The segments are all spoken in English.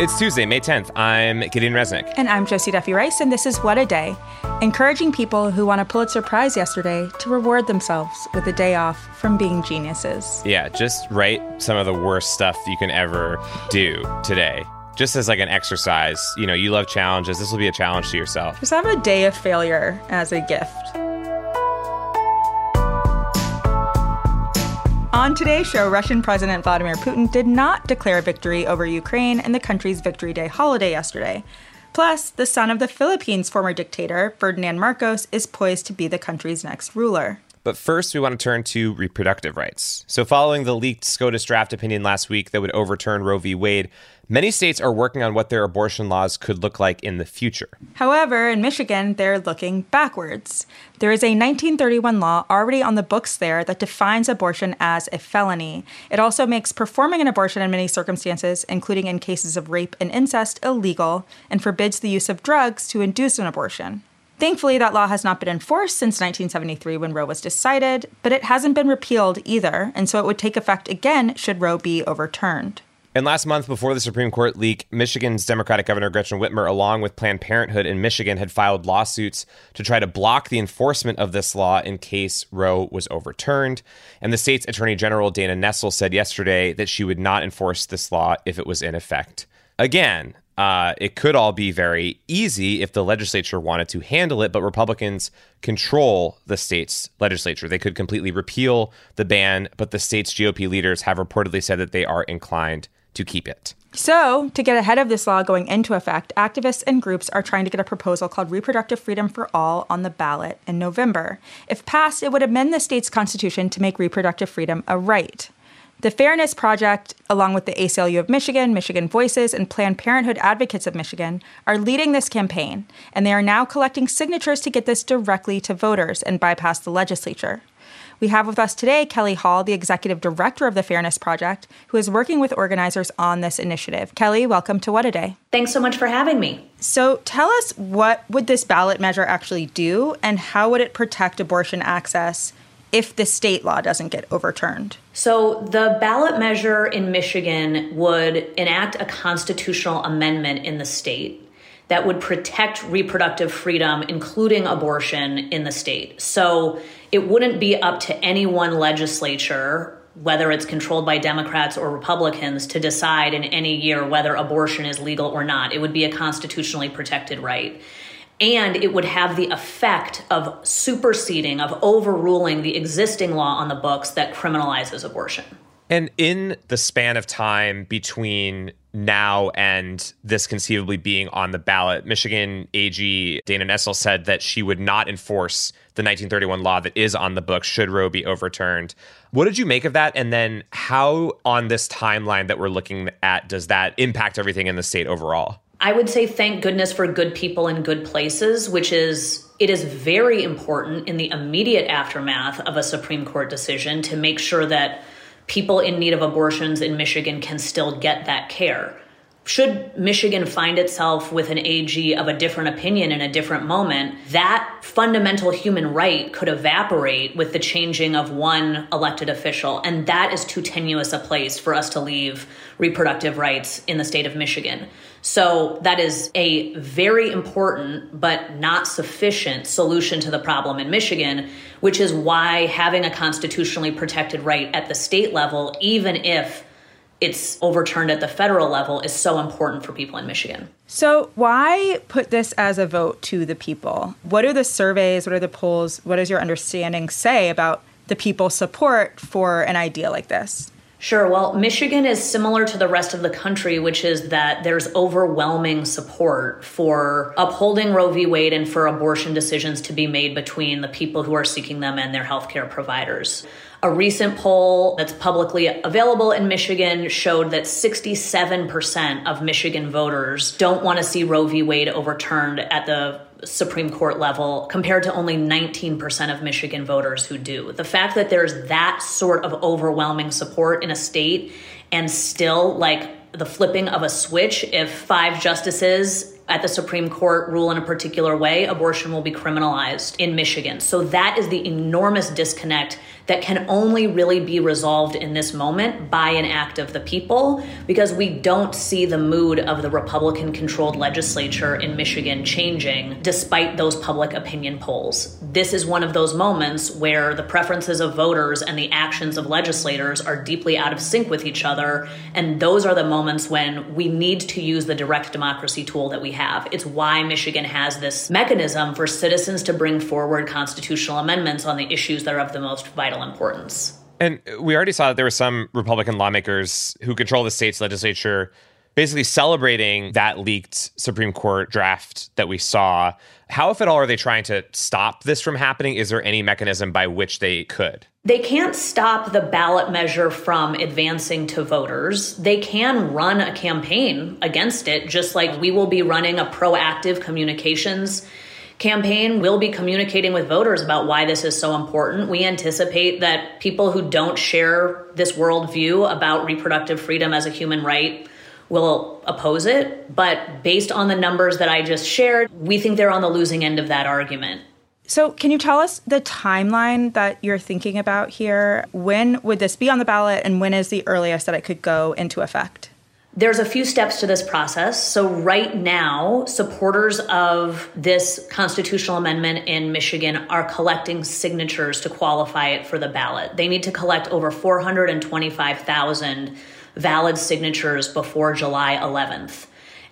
It's Tuesday, May 10th. I'm Gideon Resnick. And I'm Josie Duffy Rice, and this is What a Day, encouraging people who won a Pulitzer Prize yesterday to reward themselves with a day off from being geniuses. Yeah, just write some of the worst stuff you can ever do today, just as like an exercise. You know, you love challenges. This will be a challenge to yourself. Just have a day of failure as a gift. On today's show, Russian President Vladimir Putin did not declare victory over Ukraine in the country's Victory Day holiday yesterday. Plus, the son of the Philippines' former dictator, Ferdinand Marcos, is poised to be the country's next ruler. But first, we want to turn to reproductive rights. So following the leaked SCOTUS draft opinion last week that would overturn Roe v. Wade, many states are working on what their abortion laws could look like in the future. However, in Michigan, they're looking backwards. There is a 1931 law already on the books there that defines abortion as a felony. It also makes performing an abortion in many circumstances, including in cases of rape and incest, illegal, and forbids the use of drugs to induce an abortion. Thankfully, that law has not been enforced since 1973 when Roe was decided, but it hasn't been repealed either, and so it would take effect again should Roe be overturned. And last month, before the Supreme Court leak, Michigan's Democratic Governor Gretchen Whitmer, along with Planned Parenthood in Michigan, had filed lawsuits to try to block the enforcement of this law in case Roe was overturned. And the state's Attorney General, Dana Nessel, said yesterday that she would not enforce this law if it was in effect. Again, it could all be very easy if the legislature wanted to handle it, but Republicans control the state's legislature. They could completely repeal the ban, but the state's GOP leaders have reportedly said that they are inclined to keep it. So, to get ahead of this law going into effect, activists and groups are trying to get a proposal called Reproductive Freedom for All on the ballot in November. If passed, it would amend the state's constitution to make reproductive freedom a right. The Fairness Project, along with the ACLU of Michigan, Michigan Voices, and Planned Parenthood Advocates of Michigan, are leading this campaign, and they are now collecting signatures to get this directly to voters and bypass the legislature. We have with us today Kelly Hall, the executive director of the Fairness Project, who is working with organizers on this initiative. Kelly, welcome to What a Day. Thanks so much for having me. So tell us, what would this ballot measure actually do, and how would it protect abortion access if the state law doesn't get overturned? So the ballot measure in Michigan would enact a constitutional amendment in the state that would protect reproductive freedom, including abortion, in the state. So it wouldn't be up to any one legislature, whether it's controlled by Democrats or Republicans, to decide in any year whether abortion is legal or not. It would be a constitutionally protected right. And it would have the effect of superseding, of overruling the existing law on the books that criminalizes abortion. And in the span of time between now and this conceivably being on the ballot, Michigan AG Dana Nessel said that she would not enforce the 1931 law that is on the books should Roe be overturned. What did you make of that? And then how, on this timeline that we're looking at, does that impact everything in the state overall? I would say thank goodness for good people in good places, which is, it is very important in the immediate aftermath of a Supreme Court decision to make sure that people in need of abortions in Michigan can still get that care. Should Michigan find itself with an AG of a different opinion in a different moment, that fundamental human right could evaporate with the changing of one elected official. And that is too tenuous a place for us to leave reproductive rights in the state of Michigan. So that is a very important but not sufficient solution to the problem in Michigan, which is why having a constitutionally protected right at the state level, even if it's overturned at the federal level, is so important for people in Michigan. So why put this as a vote to the people? What are the surveys? What are the polls? What does your understanding say about the people's support for an idea like this? Sure. Well, Michigan is similar to the rest of the country, which is that there's overwhelming support for upholding Roe v. Wade and for abortion decisions to be made between the people who are seeking them and their healthcare providers. A recent poll that's publicly available in Michigan showed that 67% of Michigan voters don't want to see Roe v. Wade overturned at the Supreme Court level, compared to only 19% of Michigan voters who do. The fact that there's that sort of overwhelming support in a state, and still like the flipping of a switch, if 5 justices at the Supreme Court rule in a particular way, abortion will be criminalized in Michigan. So that is the enormous disconnect that can only really be resolved in this moment by an act of the people, because we don't see the mood of the Republican-controlled legislature in Michigan changing despite those public opinion polls. This is one of those moments where the preferences of voters and the actions of legislators are deeply out of sync with each other, and those are the moments when we need to use the direct democracy tool that we have. It's why Michigan has this mechanism for citizens to bring forward constitutional amendments on the issues that are of the most vital importance. And we already saw that there were some Republican lawmakers who control the state's legislature basically celebrating that leaked Supreme Court draft that we saw. How, if at all, are they trying to stop this from happening? Is there any mechanism by which they could? They can't stop the ballot measure from advancing to voters. They can run a campaign against it, just like we will be running a proactive communications campaign. We'll be communicating with voters about why this is so important. We anticipate that people who don't share this worldview about reproductive freedom as a human right will oppose it. But based on the numbers that I just shared, we think they're on the losing end of that argument. So can you tell us the timeline that you're thinking about here? When would this be on the ballot, and when is the earliest that it could go into effect? There's a few steps to this process. So right now, supporters of this constitutional amendment in Michigan are collecting signatures to qualify it for the ballot. They need to collect over 425,000 valid signatures before July 11th.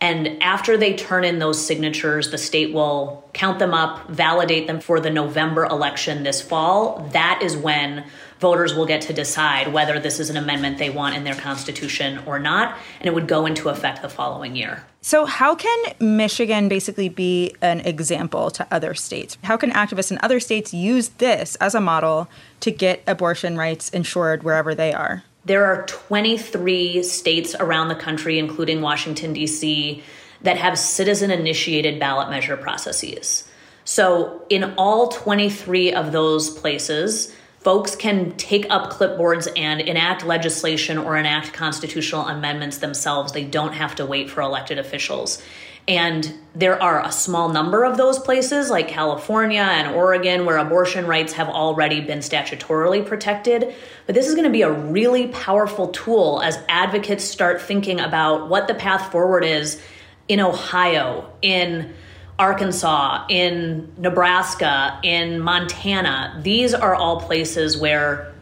And after they turn in those signatures, the state will count them up, validate them for the November election this fall. That is when voters will get to decide whether this is an amendment they want in their constitution or not, and it would go into effect the following year. So how can Michigan basically be an example to other states? How can activists in other states use this as a model to get abortion rights ensured wherever they are? There are 23 states around the country, including Washington, D.C., that have citizen-initiated ballot measure processes. So in all 23 of those places, folks can take up clipboards and enact legislation or enact constitutional amendments themselves. They don't have to wait for elected officials. And there are a small number of those places, like California and Oregon, where abortion rights have already been statutorily protected. But this is going to be a really powerful tool as advocates start thinking about what the path forward is in Ohio, in Arkansas, in Nebraska, in Montana. These are all places where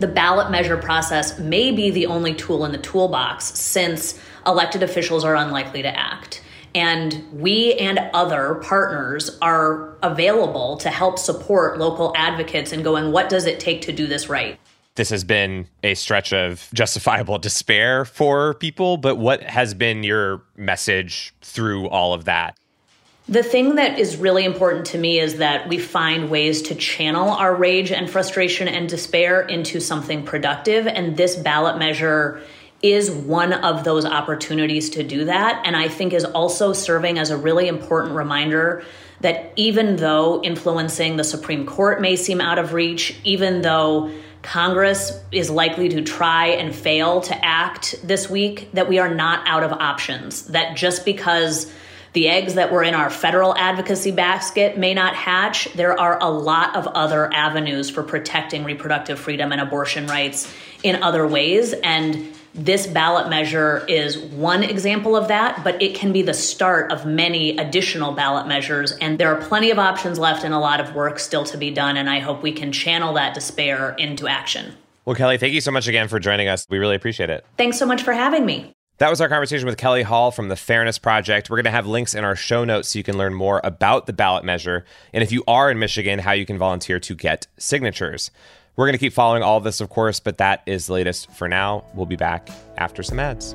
the ballot measure process may be the only tool in the toolbox, since elected officials are unlikely to act. And we and other partners are available to help support local advocates in going, what does it take to do this right? This has been a stretch of justifiable despair for people, but what has been your message through all of that? The thing that is really important to me is that we find ways to channel our rage and frustration and despair into something productive. And this ballot measure is one of those opportunities to do that, and I think is also serving as a really important reminder that even though influencing the Supreme Court may seem out of reach, even though Congress is likely to try and fail to act this week, that we are not out of options, that just because the eggs that were in our federal advocacy basket may not hatch, there are a lot of other avenues for protecting reproductive freedom and abortion rights in other ways, and this ballot measure is one example of that, but it can be the start of many additional ballot measures. And there are plenty of options left and a lot of work still to be done. And I hope we can channel that despair into action. Well, Kelly, thank you so much again for joining us. We really appreciate it. Thanks so much for having me. That was our conversation with Kelly Hall from The Fairness Project. We're going to have links in our show notes so you can learn more about the ballot measure. And if you are in Michigan, how you can volunteer to get signatures. We're going to keep following all of this, of course, but that is the latest for now. We'll be back after some ads.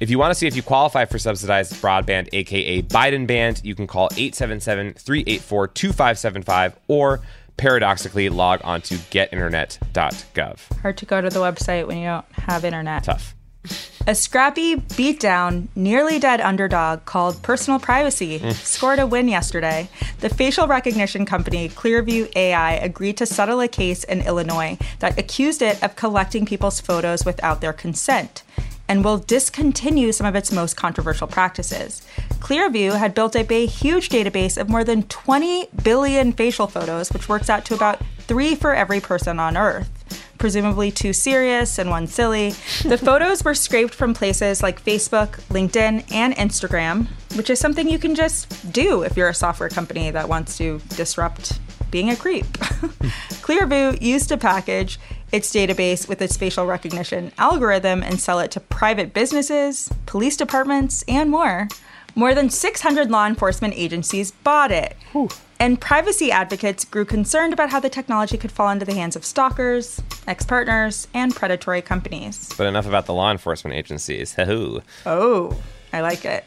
If you want to see if you qualify for subsidized broadband, aka Biden Band, you can call 877-384-2575 or paradoxically log on to getinternet.gov. Hard to go to the website when you don't have internet. Tough. A scrappy, beat-down, nearly-dead underdog called Personal Privacy scored a win yesterday. The facial recognition company Clearview AI agreed to settle a case in Illinois that accused it of collecting people's photos without their consent, and will discontinue some of its most controversial practices. Clearview had built up a huge database of more than 20 billion facial photos, which works out to about 3 for every person on Earth, presumably 2 serious and 1 silly. The photos were scraped from places like Facebook, LinkedIn, and Instagram, which is something you can just do if you're a software company that wants to disrupt being a creep. Clearview used to package its database with its facial recognition algorithm and sell it to private businesses, police departments, and more. More than 600 law enforcement agencies bought it. Ooh. And privacy advocates grew concerned about how the technology could fall into the hands of stalkers, ex-partners, and predatory companies. But enough about the law enforcement agencies. Hoo-hoo. Oh, I like it.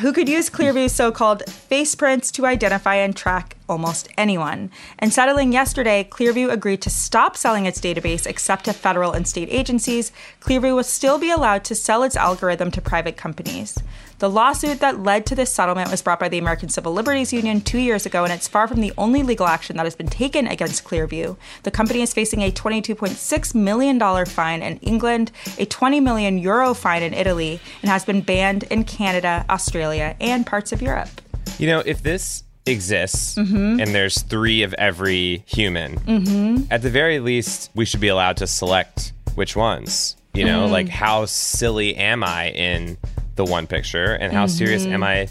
Who could use Clearview's so-called face prints to identify and track almost anyone. And settling yesterday, Clearview agreed to stop selling its database except to federal and state agencies. Clearview will still be allowed to sell its algorithm to private companies. The lawsuit that led to this settlement was brought by the American Civil Liberties Union 2 years ago, and it's far from the only legal action that has been taken against Clearview. The company is facing a $22.6 million fine in England, a 20 million euro fine in Italy, and has been banned in Canada, Australia, and parts of Europe. You know, if this exists, mm-hmm. and there's 3 of every human, mm-hmm. at the very least, we should be allowed to select which ones. You know, mm-hmm. like, how silly am I in the one picture, and how mm-hmm. serious am I in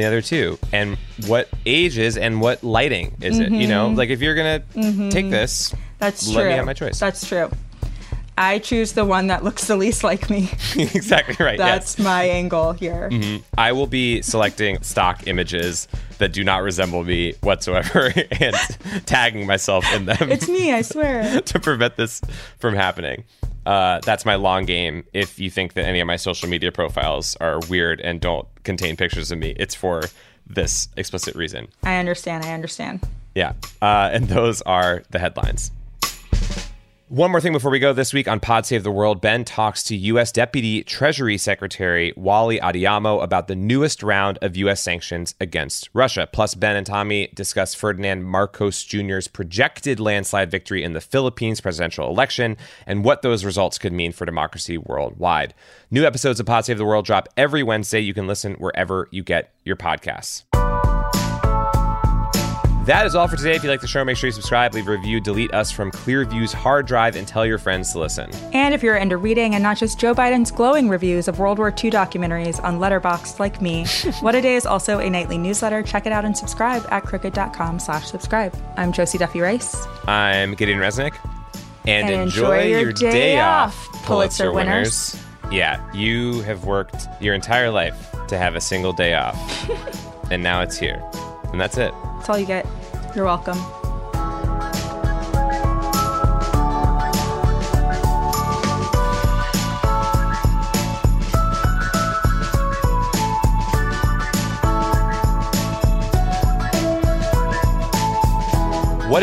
the other 2? And what ages and what lighting is mm-hmm. it? You know, like, if you're going to mm-hmm. take this, that's let true. Me have my choice. That's true. I choose the one that looks the least like me. Exactly right. That's yes. my angle here. Mm-hmm. I will be selecting stock images that do not resemble me whatsoever and tagging myself in them. It's me, I swear. To prevent this from happening. That's my long game. If you think that any of my social media profiles are weird and don't contain pictures of me, it's for this explicit reason. I understand. Yeah. And those are the headlines. One more thing before we go. This week on Pod Save the World, Ben talks to U.S. Deputy Treasury Secretary Wally Adiamo about the newest round of U.S. sanctions against Russia. Plus, Ben and Tommy discuss Ferdinand Marcos Jr.'s projected landslide victory in the Philippines presidential election and what those results could mean for democracy worldwide. New episodes of Pod Save the World drop every Wednesday. You can listen wherever you get your podcasts. That is all for today. If you like the show, make sure you subscribe, leave a review, delete us from Clearview's hard drive, and tell your friends to listen. And if you're into reading and not just Joe Biden's glowing reviews of World War II documentaries on Letterboxd like me, What A Day is also a nightly newsletter. Check it out and subscribe at crooked.com/subscribe. I'm Josie Duffy Rice. I'm Gideon Resnick. And enjoy your day off, Pulitzer winners. Yeah, you have worked your entire life to have a single day off. And now it's here. And that's it. That's all you get. You're welcome. What